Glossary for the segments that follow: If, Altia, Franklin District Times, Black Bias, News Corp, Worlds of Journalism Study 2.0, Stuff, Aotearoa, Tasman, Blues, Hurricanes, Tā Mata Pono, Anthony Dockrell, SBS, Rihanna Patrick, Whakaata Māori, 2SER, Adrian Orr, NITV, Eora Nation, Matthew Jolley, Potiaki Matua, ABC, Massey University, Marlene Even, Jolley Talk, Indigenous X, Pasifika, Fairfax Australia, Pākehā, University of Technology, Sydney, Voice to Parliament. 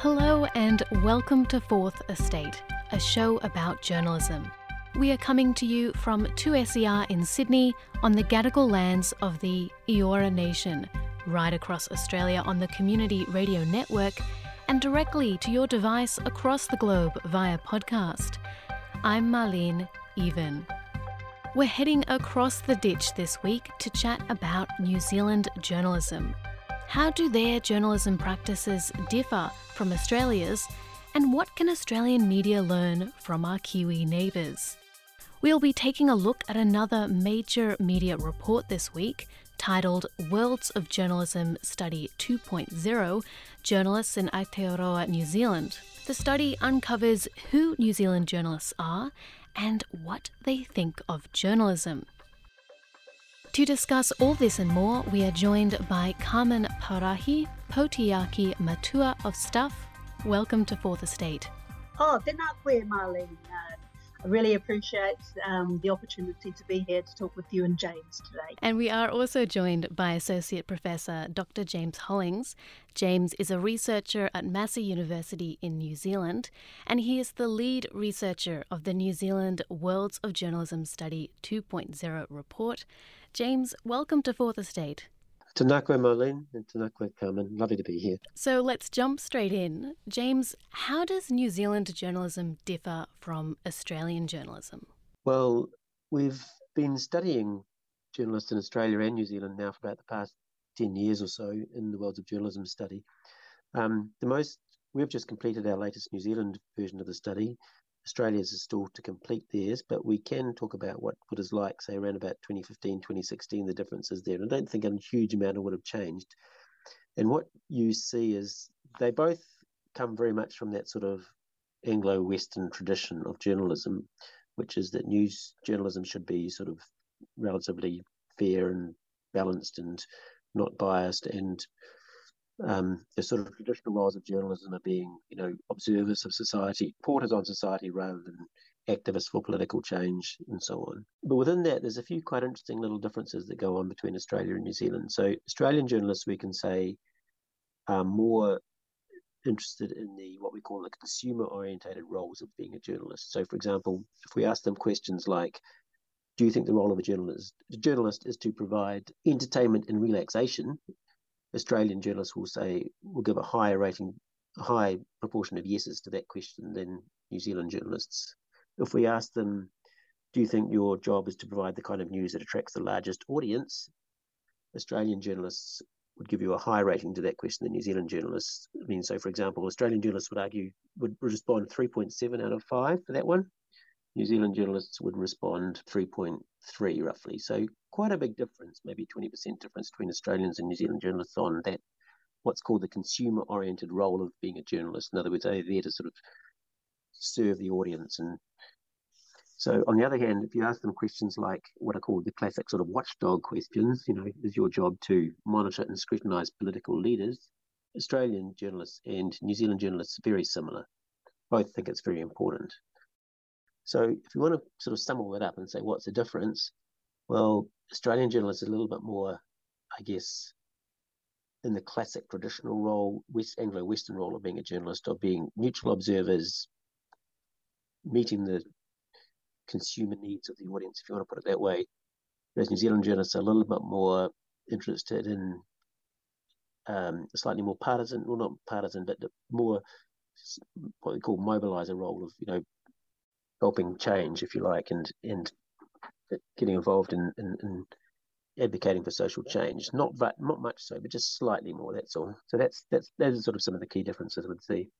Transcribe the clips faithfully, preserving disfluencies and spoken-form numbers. Hello and welcome to Fourth Estate, a show about journalism. We are coming to you from two S E R in Sydney on the Gadigal lands of the Eora Nation, right across Australia on the Community Radio Network, and directly to your device across the globe via podcast. I'm Marlene Even. We're heading across the ditch this week to chat about New Zealand journalism. How do their journalism practices differ from Australia's, and what can Australian media learn from our Kiwi neighbours? We'll be taking a look at another major media report this week, titled Worlds of Journalism Study two point oh, Journalists in Aotearoa, New Zealand. The study uncovers who New Zealand journalists are and what they think of journalism. To discuss all this and more, we are joined by Carmen Parahi, Potiaki Matua of Stuff. Welcome to Fourth Estate. Oh, tēnā koe, Marlene. Uh, I really appreciate um, the opportunity to be here to talk with you and James today. And we are also joined by Associate Professor Doctor James Hollings. James is a researcher at Massey University in New Zealand, and he is the lead researcher of the New Zealand Worlds of Journalism Study two point oh report. James, welcome to Fourth Estate. Tēnā koe, Marlene, and tēnā koe, Carmen. Lovely to be here. So let's jump straight in. James, how does New Zealand journalism differ from Australian journalism? Well, we've been studying journalists in Australia and New Zealand now for about the past ten years or so in the Worlds of Journalism Study. Um, the most We've just completed our latest New Zealand version of the study. Australia's is still to complete theirs, but we can talk about what it is like, say, around about twenty fifteen, twenty sixteen, the differences there. And I don't think a huge amount would have changed. And what you see is they both come very much from that sort of Anglo-Western tradition of journalism, which is that news journalism should be sort of relatively fair and balanced and not biased, and Um, the sort of traditional roles of journalism are being, you know, observers of society, porters on society rather than activists for political change and so on. But within that, there's a few quite interesting little differences that go on between Australia and New Zealand. So Australian journalists, we can say, are more interested in the what we call the consumer-orientated roles of being a journalist. So, for example, if we ask them questions like, do you think the role of a journalist, the journalist is to provide entertainment and relaxation? Australian journalists will say, will give a higher rating, a high proportion of yeses to that question than New Zealand journalists. If we ask them, do you think your job is to provide the kind of news that attracts the largest audience? Australian journalists would give you a higher rating to that question than New Zealand journalists. I mean, so for example, Australian journalists would argue, would respond three point seven out of five for that one. New Zealand journalists would respond three point three roughly. So quite a big difference, maybe twenty percent difference between Australians and New Zealand journalists on that, what's called the consumer-oriented role of being a journalist. In other words, they're there to sort of serve the audience. And so on the other hand, if you ask them questions like what are called the classic sort of watchdog questions, you know, is your job to monitor and scrutinise political leaders? Australian journalists and New Zealand journalists are very similar. Both think it's very important. So if you want to sort of sum all that up and say, what's the difference? Well, Australian journalists are a little bit more, I guess, in the classic traditional role, West Anglo-Western role of being a journalist, of being neutral observers, meeting the consumer needs of the audience, if you want to put it that way. Whereas New Zealand journalists are a little bit more interested in um, slightly more partisan, well, not partisan, but more what we call mobiliser role of, you know, helping change, if you like, and and getting involved in, in, in advocating for social change. Not but not much so, but just slightly more, that's all. So that's that's those are sort of some of the key differences I would see.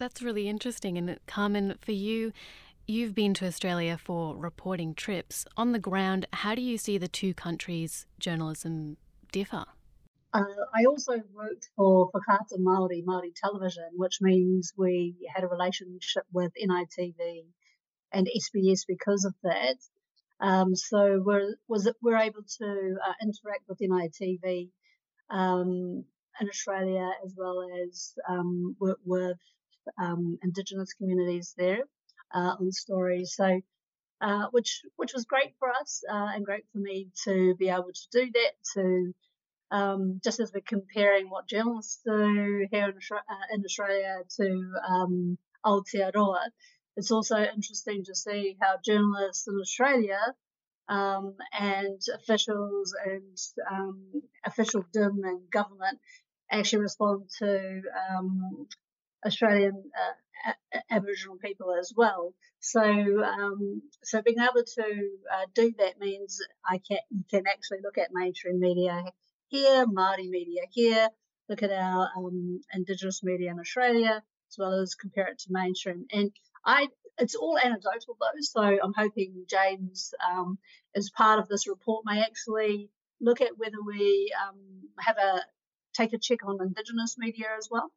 That's really interesting. And Carmen, for you, You've been to Australia for reporting trips. On the ground, how do you see the two countries' journalism differ? Uh, I also worked for Whakaata Māori, Māori television, which means we had a relationship with N I T V and S B S because of that. Um, so we're, was it, we're able to uh, interact with N I T V um, in Australia as well as um, work with um, Indigenous communities there uh, on stories. So uh, which which was great for us uh, and great for me to be able to do that, to Um, just as we're comparing what journalists do here in, uh, in Australia to um, Aotearoa, it's also interesting to see how journalists in Australia um, and officials and um, officialdom and government actually respond to um, Australian uh, a- Aboriginal people as well. So, um, so being able to uh, do that means I can you can actually look at mainstream media here, Māori media here, look at our um, Indigenous media in Australia, as well as compare it to mainstream. And I, it's all anecdotal though, so I'm hoping James, um, as part of this report, may actually look at whether we um, have a take a check on Indigenous media as well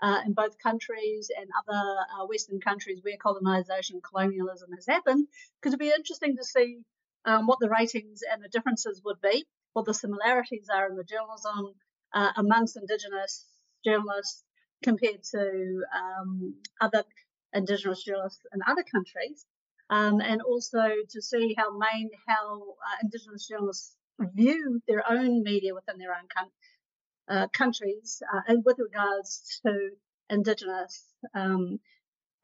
uh, in both countries and other uh, Western countries where colonisation, colonialism has happened, because it'd be interesting to see um, what the ratings and the differences would be, what the similarities are in the journalism uh, amongst Indigenous journalists compared to um, other Indigenous journalists in other countries, um, and also to see how main how uh, Indigenous journalists view their own media within their own com- uh, countries uh, and with regards to Indigenous um,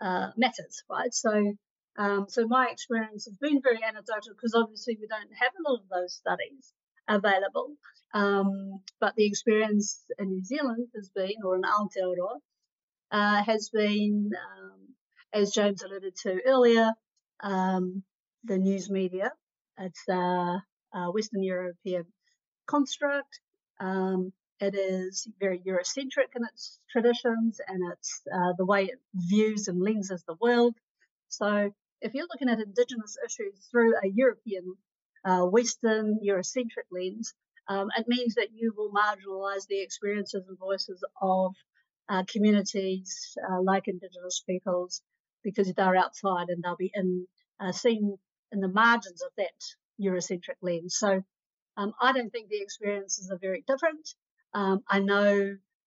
uh, matters, right? So. Um, so my experience has been very anecdotal because obviously we don't have a lot of those studies available. Um, but the experience in New Zealand has been, or in Aotearoa, uh, has been, um, as James alluded to earlier, um, the news media. It's a, a Western European construct. Um, it is very Eurocentric in its traditions and it's uh, the way it views and lenses the world. So if you're looking at Indigenous issues through a European Uh, Western Eurocentric lens, um, it means that you will marginalise the experiences and voices of uh, communities uh, like Indigenous peoples because they're outside and they'll be in, uh, seen in the margins of that Eurocentric lens. So um, I don't think the experiences are very different. Um, I know,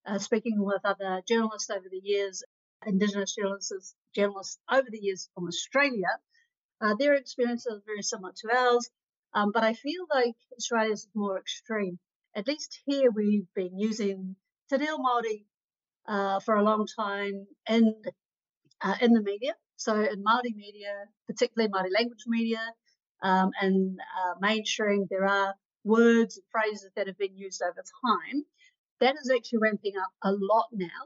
uh, speaking with other journalists over the years, Indigenous journalists, journalists over the years from Australia, uh, their experiences are very similar to ours. Um, but I feel like Australia's more extreme. At least here we've been using Te Reo Māori uh, for a long time in, uh, in the media. So in Māori media, particularly Māori language media um, and uh, mainstream, there are words and phrases that have been used over time. That is actually ramping up a lot now,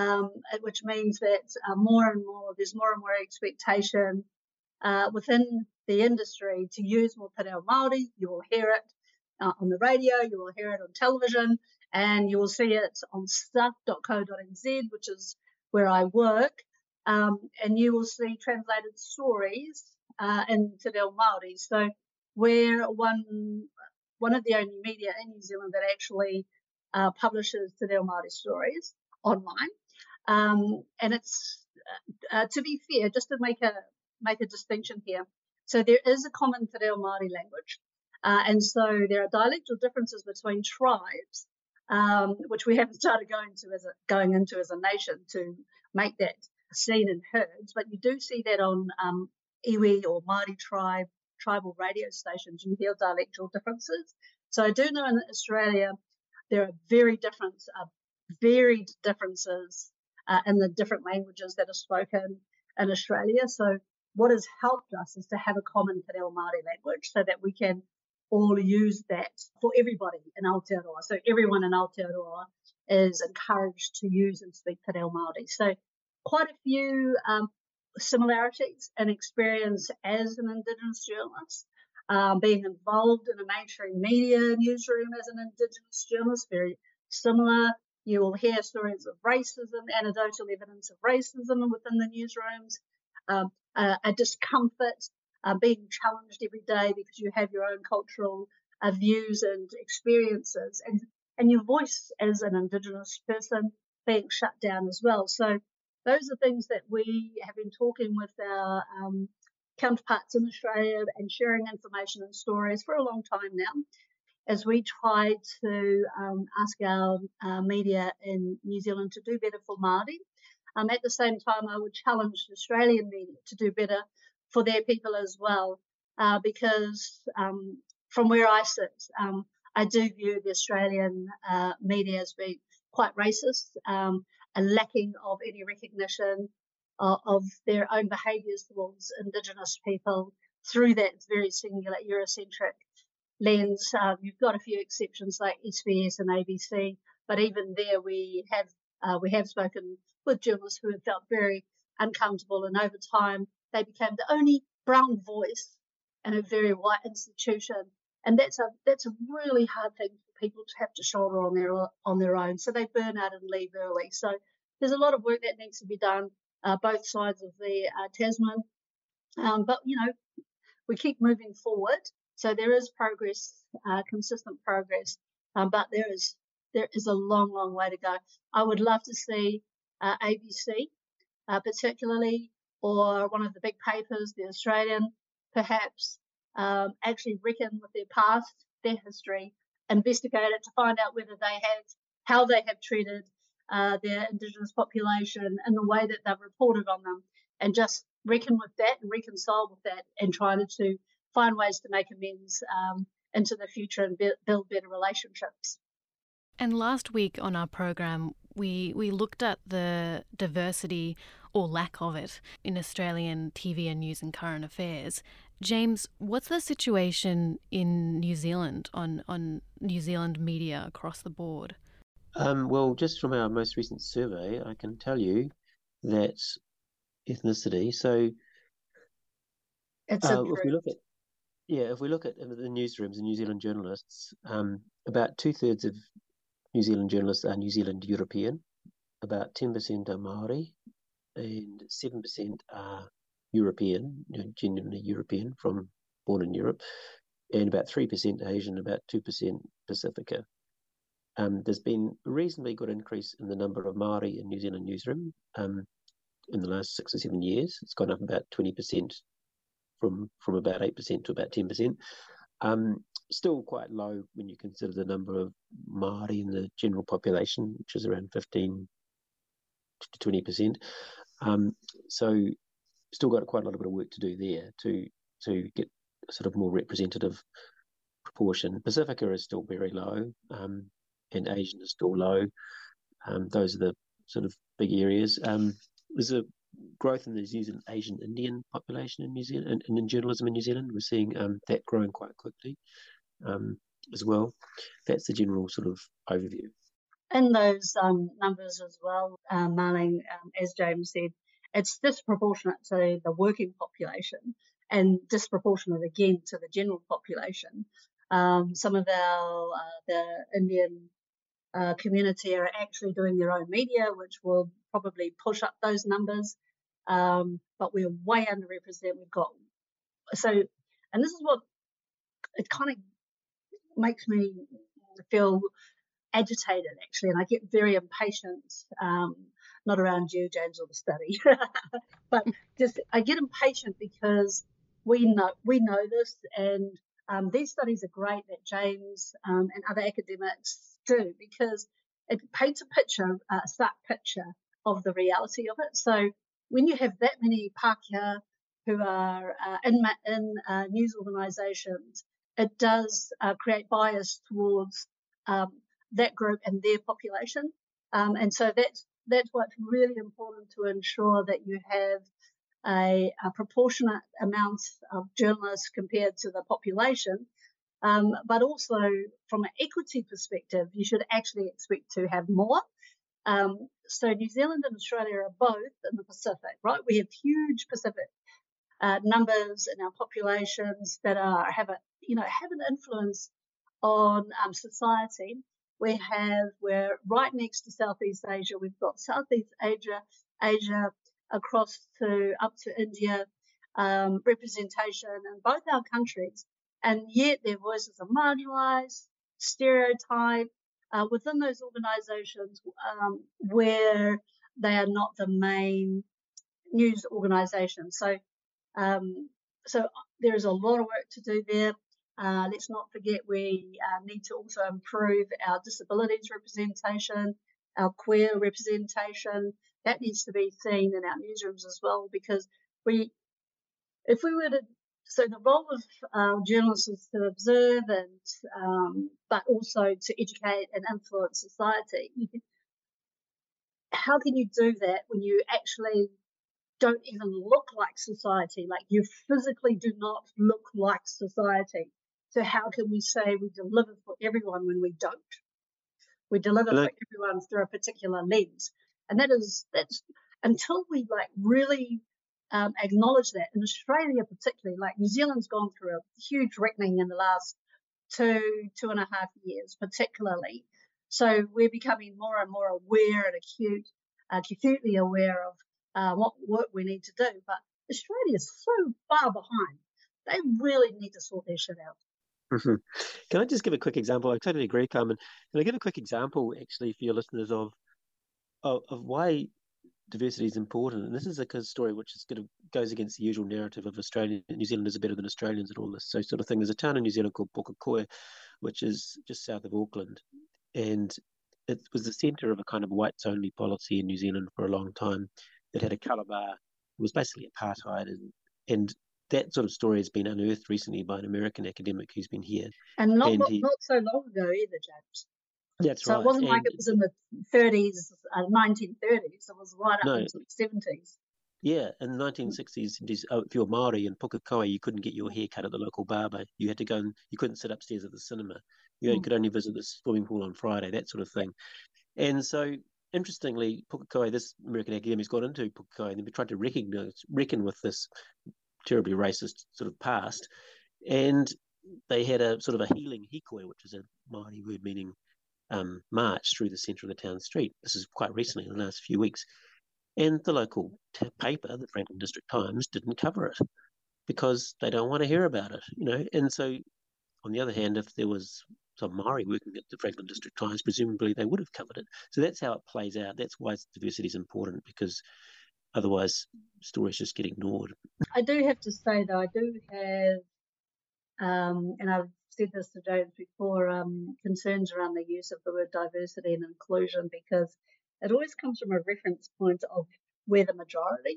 um, which means that uh, more and more, there's more and more expectation uh, within the industry to use more Te Reo Māori. You will hear it uh, on the radio, you will hear it on television, and you will see it on stuff dot co dot n z, which is where I work, um, and you will see translated stories uh, in Te Reo Māori. So we're one, one of the only media in New Zealand that actually uh, publishes Te Reo Māori stories online. Um, and it's, uh, to be fair, just to make a make a distinction here, so there is a common Te Reo Māori language. Uh, and so there are dialectal differences between tribes, um, which we haven't started going to as a, going into as a nation to make that seen in herds. But you do see that on um, iwi or Māori tribe, tribal radio stations. You hear dialectal differences. So I do know in Australia there are very different, uh, varied differences uh, in the different languages that are spoken in Australia. So what has helped us is to have a common Te Reo Māori language so that we can all use that for everybody in Aotearoa. So everyone in Aotearoa is encouraged to use and speak Te Reo Māori. So quite a few um, similarities and experience as an Indigenous journalist, um, being involved in a mainstream media newsroom as an Indigenous journalist, very similar. You will hear stories of racism, anecdotal evidence of racism within the newsrooms. Um, uh, a discomfort, uh, being challenged every day because you have your own cultural uh, views and experiences, and and your voice as an Indigenous person being shut down as well. So those are things that we have been talking with our um, counterparts in Australia and sharing information and stories for a long time now, as we try to um, ask our uh, media in New Zealand to do better for Māori. Um, at the same time, I would challenge Australian media to do better for their people as well, uh, because um, from where I sit, um, I do view the Australian uh, media as being quite racist, um, and lacking of any recognition of, of their own behaviours towards Indigenous people through that very singular Eurocentric lens. Um, you've got a few exceptions like S B S and A B C, but even there we have uh, we have spoken with journalists who have felt very uncomfortable, and over time they became the only brown voice in a very white institution, and that's a that's a really hard thing for people to have to shoulder on their on their own. So they burn out and leave early. So there's a lot of work that needs to be done, uh, both sides of the uh, Tasman, um, but you know we keep moving forward. So there is progress, uh, consistent progress, um, but there is there is a long, long way to go. I would love to see uh, A B C, uh, particularly, or one of the big papers, The Australian, perhaps, um, actually reckon with their past, their history, investigate it to find out whether they have how they have treated uh, their Indigenous population and the way that they've reported on them, and just reckon with that and reconcile with that, and try to. to find ways to make amends um, into the future and be- build better relationships. And last week on our program, we, we looked at the diversity or lack of it in Australian T V and news and current affairs. James, what's the situation in New Zealand on, on New Zealand media across the board? Um, well, just from our most recent survey, I can tell you that ethnicity, so it's uh, if we look at Yeah, if we look at the newsrooms and New Zealand journalists, um, about two-thirds of New Zealand journalists are New Zealand European, about ten percent are Māori, and seven percent are European, genuinely European, from born in Europe, and about three percent Asian, about two percent Pacifica. Um, there's been a reasonably good increase in the number of Māori in New Zealand newsroom um, in the last six or seven years. It's gone up about twenty percent. From, from about eight percent to about ten percent. Um, still quite low when you consider the number of Māori in the general population, which is around fifteen to twenty percent. Um, so still got quite a little bit of work to do there to to get a sort of more representative proportion. Pacifica is still very low, um, and Asian is still low. Um, those are the sort of big areas. Um, there's a growth in the New Zealand Asian Indian population in New Zealand, and in journalism in New Zealand, we're seeing um, that growing quite quickly um, as well. That's the general sort of overview. In those um, numbers as well, uh, Marlene, um, as James said, it's disproportionate to the working population and disproportionate again to the general population. Um, some of our uh, the Indian uh, community are actually doing their own media, which will probably push up those numbers. Um, but we're way underrepresented. We've got so, and this is what it kind of makes me feel agitated actually, and I get very impatient. Um, not around you, James, or the study, but just I get impatient because we know we know this, and um, these studies are great that James um, and other academics do because it paints a picture, a stark picture of the reality of it. So. When you have that many Pākehā who are uh, in, in uh, news organisations, it does uh, create bias towards um, that group and their population. Um, and so that's, that's why it's really important to ensure that you have a, a proportionate amount of journalists compared to the population. Um, but also from an equity perspective, you should actually expect to have more. Um, so New Zealand and Australia are both in the Pacific, right? We have huge Pacific uh, numbers in our populations that are have a you know have an influence on um, society. We have we're right next to Southeast Asia. We've got Southeast Asia, Asia across to up to India, um, representation in both our countries, and yet their voices are marginalised, stereotyped uh, within those organisations um, where they are not the main news organisation. So, um, so there is a lot of work to do there. Uh, let's not forget we uh, need to also improve our disabilities representation, our queer representation. That needs to be seen in our newsrooms as well, because we, if we were to, so the role of uh, journalists is to observe and, um, but also to educate and influence society. You can, how can you do that when you actually don't even look like society? Like, you physically do not look like society. So how can we say we deliver for everyone when we don't? We deliver Hello. for everyone through a particular lens. And that is, that's until we like really um, acknowledge that, in Australia particularly, like New Zealand's gone through a huge reckoning in the last two, two and a half years particularly. So we're becoming more and more aware and acute, uh, acutely aware of Uh, what work we need to do, but Australia is so far behind. They really need to sort their shit out. Mm-hmm. Can I just give a quick example? I totally agree, Carmen. Can I give a quick example, actually, for your listeners of of, of why diversity is important? And this is a story which is going to, goes against the usual narrative of Australian New Zealanders are better than Australians and all this so sort of thing. There's a town in New Zealand called Pukekohe, which is just south of Auckland, and it was the centre of a kind of whites-only policy in New Zealand for a long time. That had a colour bar. It was basically apartheid, and and that sort of story has been unearthed recently by an American academic who's been here, and not and not, he, not so long ago either, James. That's so right. So it wasn't and, like it was in the thirties, uh, nineteen thirties. It was right up no, until the seventies. Yeah, in the nineteen sixties, if you were Māori in Pukekohe, you couldn't get your hair cut at the local barber. You had to go and you couldn't sit upstairs at the cinema. You mm. could only visit the swimming pool on Friday, that sort of thing, and so. Interestingly, Pukekohe, this American academic's got into Pukekohe and they tried to recognize, reckon with this terribly racist sort of past, and they had a sort of a healing hikoi, which is a Māori word meaning um, march through the centre of the town street. This is quite recently, in the last few weeks, and the local t- paper, the Franklin District Times, didn't cover it because they don't want to hear about it, you know. And so, on the other hand, if there was some Māori working at the Franklin District Times, presumably they would have covered it. So that's how it plays out. That's why diversity is important, because otherwise stories just get ignored. I do have to say, though, I do have, um, and I've said this to James before, um, concerns around the use of the word diversity and inclusion, because it always comes from a reference point of we're the majority.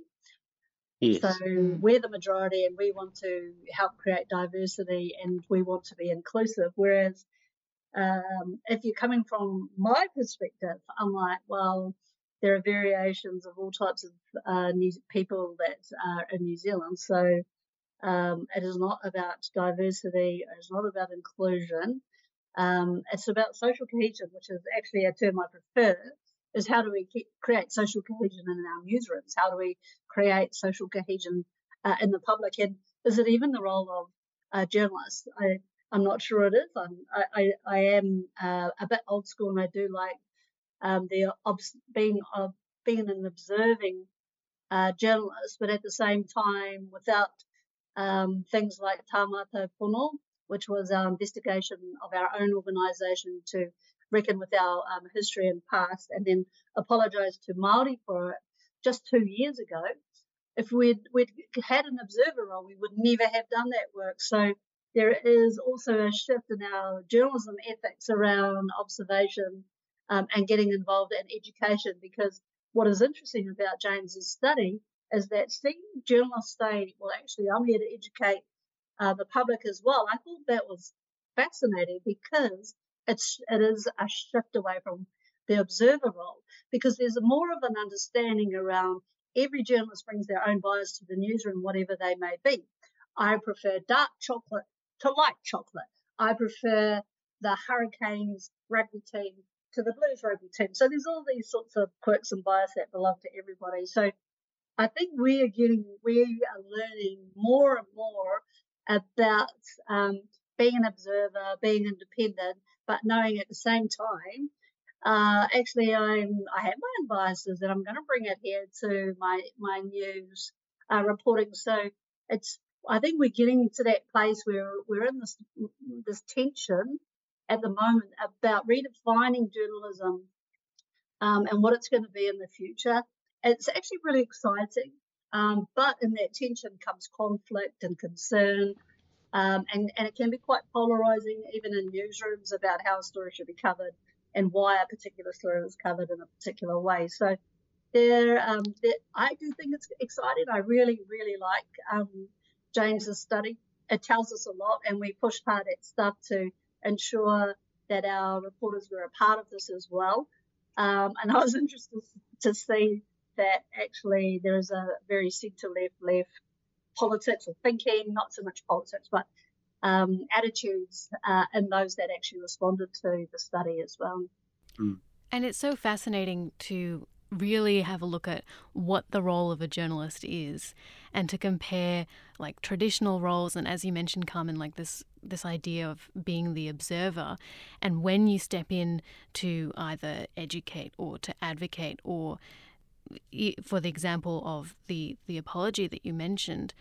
Yes. So we're the majority and we want to help create diversity and we want to be inclusive, whereas Um, if you're coming from my perspective, I'm like, well, there are variations of all types of uh, new people that are in New Zealand. So um, it is not about diversity. It's not about inclusion. Um, it's about social cohesion, which is actually a term I prefer, is how do we keep, create social cohesion in our newsrooms? How do we create social cohesion uh, in the public? And is it even the role of uh, journalists? I, I'm not sure it is. I'm, I, I, I am uh, a bit old school, and I do like um, the obs- being uh, being an observing uh, journalist, but at the same time, without um, things like Tā Mata Pono, which was our investigation of our own organisation to reckon with our um, history and past, and then apologise to Māori for it just two years ago. If we'd, we'd had an observer role, we would never have done that work. So. There is also a shift in our journalism ethics around observation um, and getting involved in education, because what is interesting about James's study is that seeing journalists say, well, actually, I'm here to educate uh, the public as well. I thought that was fascinating, because it's, it is a shift away from the observer role, because there's more of an understanding around every journalist brings their own bias to the newsroom, whatever they may be. I prefer dark chocolate to light chocolate. I prefer the Hurricanes rugby team to the Blues rugby team. So there's all these sorts of quirks and bias that belong to everybody. So I think we are getting, we are learning more and more about um, being an observer, being independent, but knowing at the same time, uh, actually I'm, I have my own biases and I'm going to bring it here to my my news uh, reporting. So it's, I think we're getting to that place where we're in this this tension at the moment about redefining journalism um, and what it's going to be in the future. It's actually really exciting, um, but in that tension comes conflict and concern, um, and, and it can be quite polarising, even in newsrooms, about how a story should be covered and why a particular story was covered in a particular way. So there, um, there, I do think it's exciting. I really, really like um, James's study. It tells us a lot, and we pushed hard at Stuff to ensure that our reporters were a part of this as well. Um, and I was interested to see that actually there is a very centre-left, left politics or thinking, not so much politics, but um, attitudes uh, in those that actually responded to the study as well. Mm. And it's so fascinating to really have a look at what the role of a journalist is and to compare like traditional roles and, as you mentioned, Carmen, like this this idea of being the observer, and when you step in to either educate or to advocate, or for the example of the the apology that you mentioned.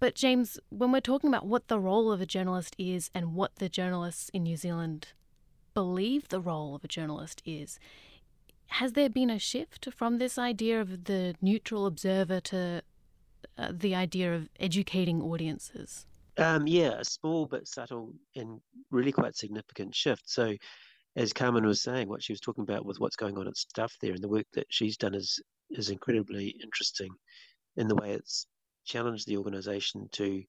But James, when we're talking about what the role of a journalist is and what the journalists in New Zealand believe the role of a journalist is, has there been a shift from this idea of the neutral observer to uh, the idea of educating audiences? Um, yeah, a small but subtle and really quite significant shift. So as Carmen was saying, what she was talking about with what's going on at Stuff there and the work that she's done is is incredibly interesting in the way it's challenged the organisation to,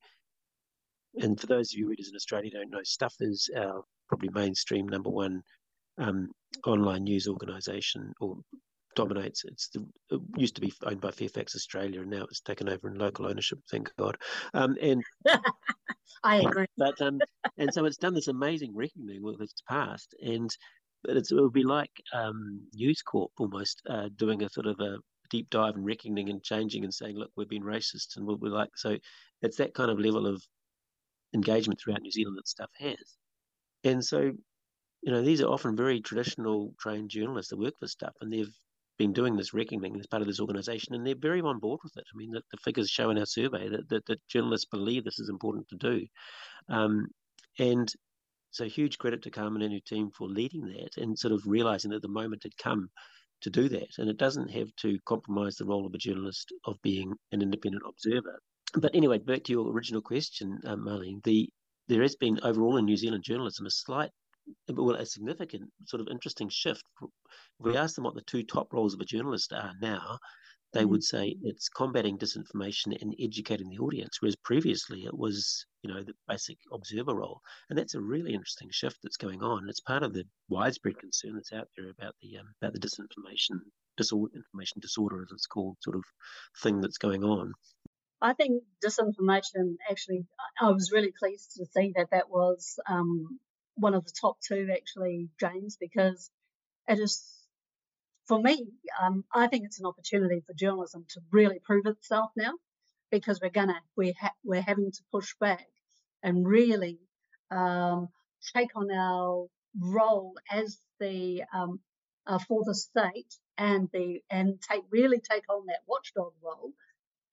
and for those of you readers in Australia who don't know, Stuff is our probably mainstream number one um, online news organisation, or dominates. It's the, it used to be owned by Fairfax Australia, and now it's taken over in local ownership, thank God. Um, and I agree. But um, and so it's done this amazing reckoning with its past, and it's, it would be like um, News Corp almost uh, doing a sort of a deep dive and reckoning and changing and saying, look, we've been racist, and we'll be like, so it's that kind of level of engagement throughout New Zealand that Stuff has. And so, you know, these are often very traditional trained journalists that work for Stuff, and they've been doing this reckoning as part of this organisation, and they're very on board with it. I mean, the, the figures show in our survey that, that, that journalists believe this is important to do. Um, and so huge credit to Carmen and her team for leading that and sort of realising that the moment had come to do that. And it doesn't have to compromise the role of a journalist of being an independent observer. But anyway, back to your original question, um, Marlene, the, there has been overall in New Zealand journalism a slight Well, a significant sort of interesting shift. If we ask them what the two top roles of a journalist are now, they mm-hmm. would say it's combating disinformation and educating the audience, whereas previously it was, you know, the basic observer role. And that's a really interesting shift that's going on. It's part of the widespread concern that's out there about the um, about the disinformation disorder, information disorder, as it's called, sort of thing that's going on. I think disinformation, actually, I was really pleased to see that that was Um, one of the top two, actually, James, because it is, for me, um, I think it's an opportunity for journalism to really prove itself now, because we're gonna we're ha- we're having to push back and really um, take on our role as the um, uh, Fourth Estate and the and take really take on that watchdog role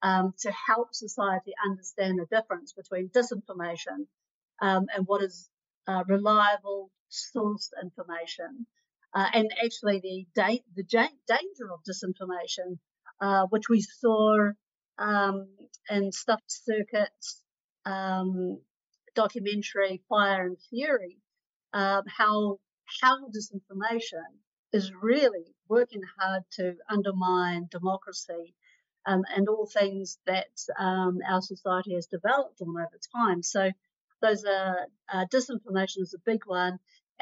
um, to help society understand the difference between disinformation um, and what is Uh, reliable sourced information, uh, and actually the da- the ja- danger of disinformation, uh, which we saw um, in Stuff Circuit's um, documentary Fire and Fury, uh, how how disinformation is really working hard to undermine democracy um, and all things that um, our society has developed on over time. So Those are uh, disinformation is a big one,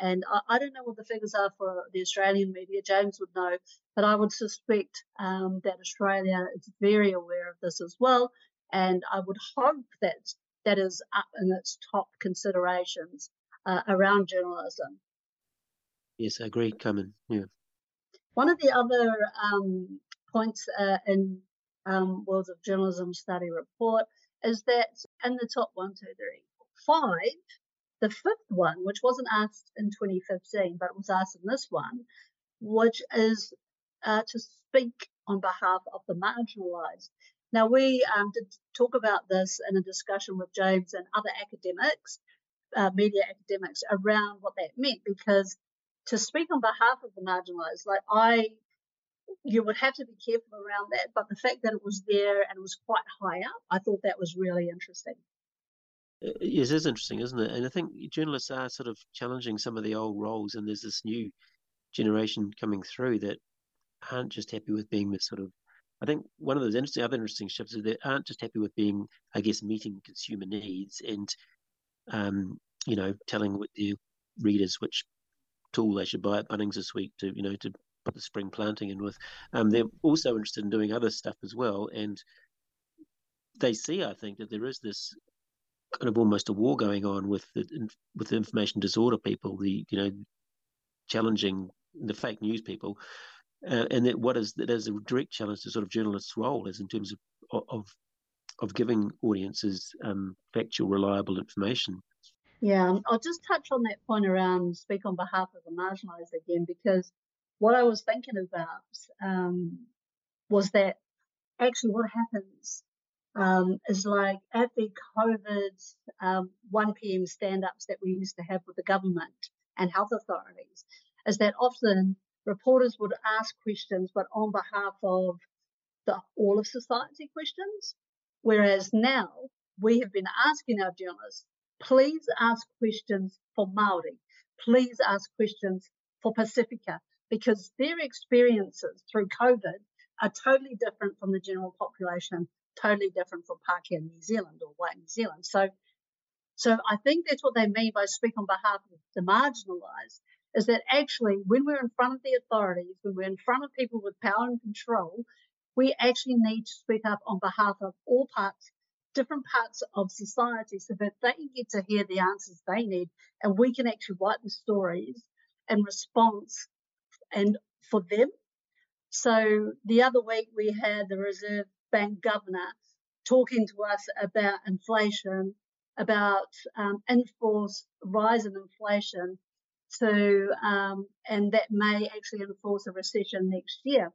and I, I don't know what the figures are for the Australian media. James would know, but I would suspect um, that Australia is very aware of this as well, and I would hope that that is up in its top considerations uh, around journalism. Yes, I agree, Carmen. Yeah. One of the other um, points uh, in um, Worlds of Journalism Study report is that in the top one, two, three. Five, the fifth one, which wasn't asked in twenty fifteen, but it was asked in this one, which is uh, to speak on behalf of the marginalised. Now, we um, did talk about this in a discussion with James and other academics, uh, media academics, around what that meant, because to speak on behalf of the marginalised, like I, you would have to be careful around that, but the fact that it was there and it was quite high up, I thought that was really interesting. Yes, it is interesting, isn't it? And I think journalists are sort of challenging some of the old roles, and there's this new generation coming through that aren't just happy with being this sort of, I think one of those interesting other interesting shifts is they aren't just happy with being, I guess, meeting consumer needs and, um, you know, telling what their readers which tool they should buy at Bunnings this week to, you know, to put the spring planting in with. Um, they're also interested in doing other stuff as well. And they see, I think, that there is this kind of almost a war going on with the, with the information disorder people, the, you know, challenging the fake news people. Uh, and that what is that is a direct challenge to sort of journalists' role is in terms of of of giving audiences um, factual, reliable information. Yeah, I'll just touch on that point around speak on behalf of the marginalised again, because what I was thinking about um, was that actually what happens um, is like at the COVID um, one p.m. stand-ups that we used to have with the government and health authorities, is that often reporters would ask questions, but on behalf of the all of society questions, whereas now we have been asking our journalists, please ask questions for Māori, please ask questions for Pasifika, because their experiences through COVID are totally different from the general population, totally different from Pākehā New Zealand or white New Zealand. So, so I think that's what they mean by speak on behalf of the marginalised, is that actually when we're in front of the authorities, when we're in front of people with power and control, we actually need to speak up on behalf of all parts, different parts of society, so that they get to hear the answers they need and we can actually write the stories in response and for them. So the other week we had the Reserve Bank governor talking to us about inflation, about um, enforced rise in inflation, So, um, and that may actually enforce a recession next year.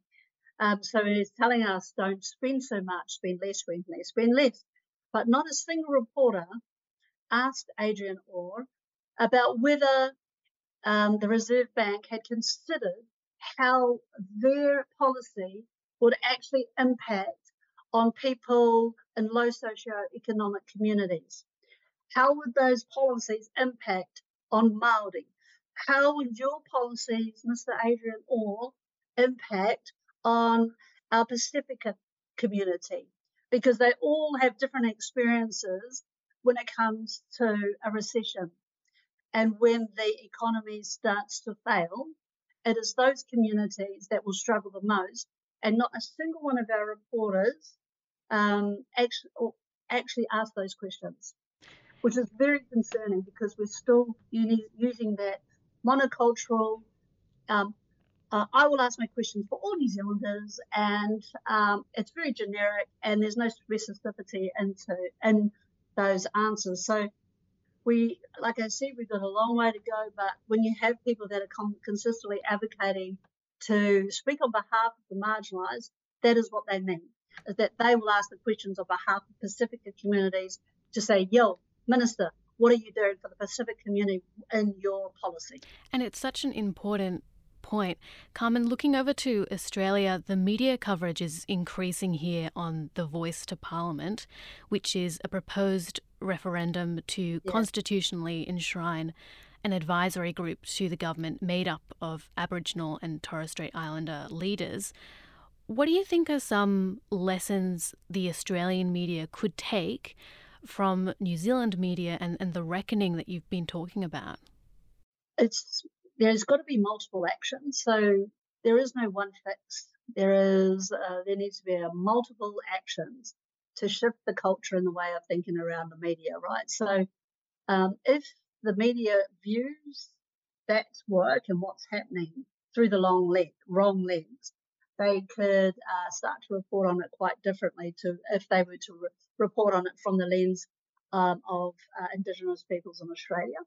Um, so it's telling us don't spend so much, spend less, spend less, spend less. But not a single reporter asked Adrian Orr about whether um, the Reserve Bank had considered how their policy would actually impact on people in low socioeconomic communities. How would those policies impact on Māori? How would your policies, Mister Adrian Orr, impact on our Pasifika community? Because they all have different experiences when it comes to a recession. And when the economy starts to fail, it is those communities that will struggle the most. And not a single one of our reporters um, actually, actually asked those questions, which is very concerning because we're still uni- using that monocultural, um, uh, I will ask my questions for all New Zealanders, and um, it's very generic and there's no specificity into in those answers. So we, like I said, we've got a long way to go, but when you have people that are con- consistently advocating to speak on behalf of the marginalised, that is what they mean, is that they will ask the questions on behalf of Pacific communities to say, yo, Minister, what are you doing for the Pacific community in your policy? And it's such an important point. Carmen, looking over to Australia, the media coverage is increasing here on the Voice to Parliament, which is a proposed referendum to yeah. constitutionally enshrine an advisory group to the government made up of Aboriginal and Torres Strait Islander leaders. What do you think are some lessons the Australian media could take from New Zealand media and, and the reckoning that you've been talking about? It's there's got to be multiple actions. So there is no one fix. There is uh, there needs to be a multiple actions to shift the culture and the way of thinking around the media, right? So um, if the media views that work and what's happening through the long lens, wrong lens, they could uh, start to report on it quite differently to if they were to re- report on it from the lens um, of uh, Indigenous peoples in Australia.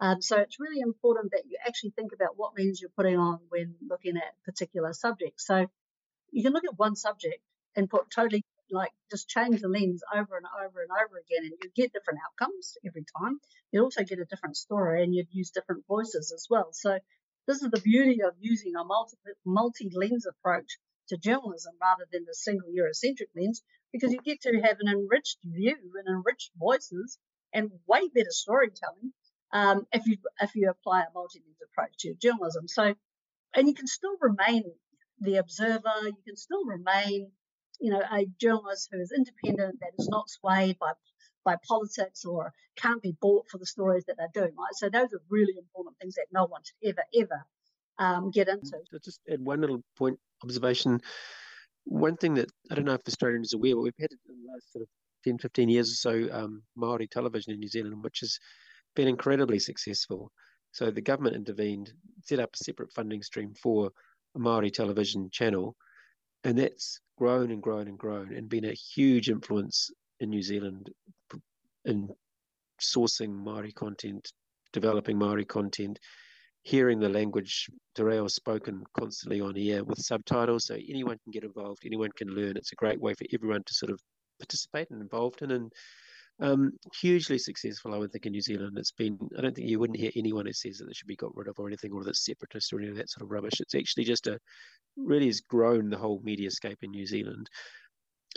Um, so it's really important that you actually think about what lens you're putting on when looking at particular subjects. So you can look at one subject and put totally like just change the lens over and over and over again, and you'd get different outcomes every time. You'd also get a different story, and you'd use different voices as well. So this is the beauty of using a multi, multi-lens approach to journalism rather than the single Eurocentric lens, because you get to have an enriched view and enriched voices and way better storytelling um, if you if you apply a multi-lens approach to your journalism. So, and you can still remain the observer. You can still remain, you know, a journalist who is independent, that is not swayed by by politics or can't be bought for the stories that they're doing, right? So those are really important things that no one should ever, ever um, get into. So just add one little point, observation. One thing that, I don't know if Australians are aware, but we've had it in the last sort of ten, fifteen years or so, um, Māori television in New Zealand, which has been incredibly successful. So the government intervened, set up a separate funding stream for a Māori television channel, and that's grown and grown and grown and been a huge influence in New Zealand in sourcing Māori content, developing Māori content, hearing the language Te Reo spoken constantly on air with subtitles, so anyone can get involved, anyone can learn. It's a great way for everyone to sort of participate and involved in, and um, hugely successful, I would think, in New Zealand. It's been, I don't think you wouldn't hear anyone who says that it should be got rid of or anything, or that's separatist or any of that sort of rubbish. It's actually just a, really has grown the whole mediascape in New Zealand.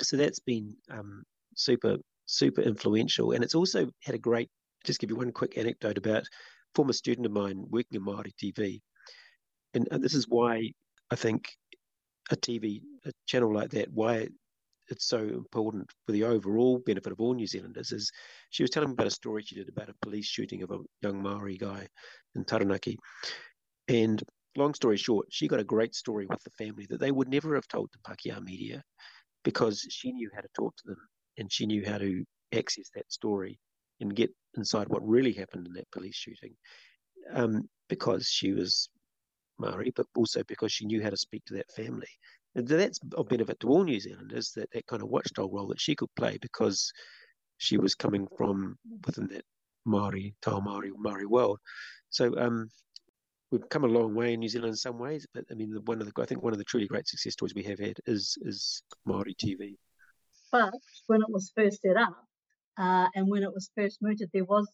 So that's been um, super, super influential. And it's also had a great, just give you one quick anecdote about a former student of mine working in Māori T V. And, and this is why I think a T V, a channel like that, why it's so important for the overall benefit of all New Zealanders, is she was telling me about a story she did about a police shooting of a young Maori guy in Taranaki. And long story short, she got a great story with the family that they would never have told to Pākehā media, because she knew how to talk to them and she knew how to access that story and get inside what really happened in that police shooting, um, because she was Maori, but also because she knew how to speak to that family. And that's of benefit to all New Zealanders, that that kind of watchdog role that she could play, because she was coming from within that Māori, Tau Māori, Māori world. So um, we've come a long way in New Zealand in some ways, but I mean, one of the I think one of the truly great success stories we have had is is Māori T V. But when it was first set up, uh, and when it was first mooted, there was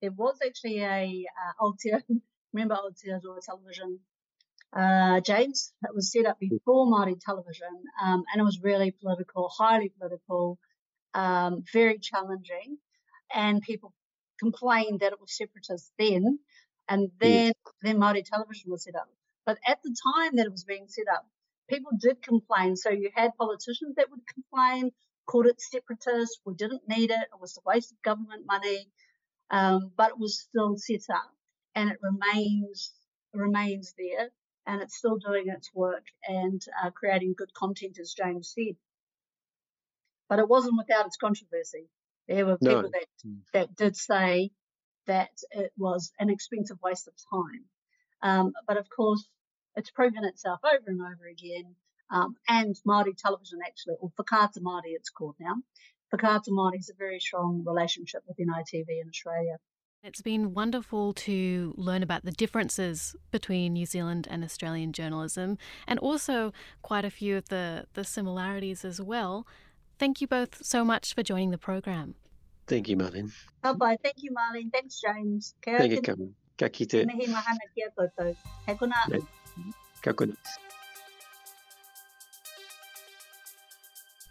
there was actually a uh, Altia, remember Aotearoa television. Uh, James, it was set up before Māori television, um, and it was really political, highly political, um, very challenging, and people complained that it was separatist then, and then, yeah. then Māori television was set up. But at the time that it was being set up, people did complain. So you had politicians that would complain, called it separatist, we didn't need it, it was a waste of government money, um, but it was still set up, and it remains remains there. And it's still doing its work and uh, creating good content, as James said. But it wasn't without its controversy. There were people no. that that did say that it was an expensive waste of time. Um, but, of course, it's proven itself over and over again. Um, and Māori television, actually, or Whakaata Māori, it's called now. Whakaata Māori is a very strong relationship with N I T V in Australia. It's been wonderful to learn about the differences between New Zealand and Australian journalism, and also quite a few of the, the similarities as well. Thank you both so much for joining the program. Thank you, Marlene. Bye-bye. Thank you, Marlene. Tēnā, James. Kia Thank you, Carmen. Ka kite. Mihi mahana kia koutou. Hei kona. Ka kona.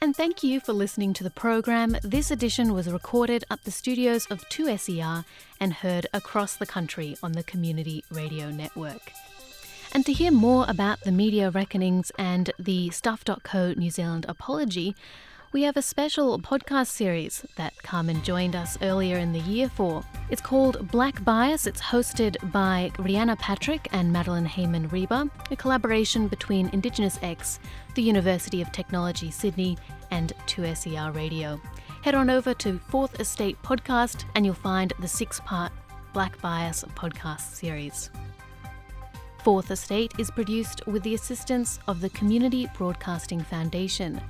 And thank you for listening to the program. This edition was recorded at the studios of two S E R and heard across the country on the Community Radio Network. And to hear more about the media reckonings and the Stuff dot co New Zealand apology, we have a special podcast series that Carmen joined us earlier in the year for. It's called Black Bias. It's hosted by Rihanna Patrick and Madeline Heyman-Reba, a collaboration between Indigenous X, the University of Technology Sydney, and two S E R Radio. Head on over to Fourth Estate Podcast and you'll find the six-part Black Bias podcast series. Fourth Estate is produced with the assistance of the Community Broadcasting Foundation.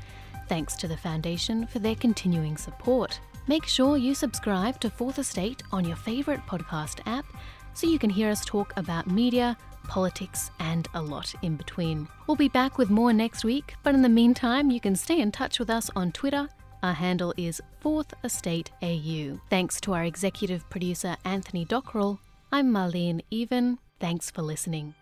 Thanks to the Foundation for their continuing support. Make sure you subscribe to Fourth Estate on your favourite podcast app so you can hear us talk about media, politics and a lot in between. We'll be back with more next week, but in the meantime you can stay in touch with us on Twitter. Our handle is Fourth Estate A U. Thanks to our executive producer Anthony Dockrell. I'm Marlene Even. Thanks for listening.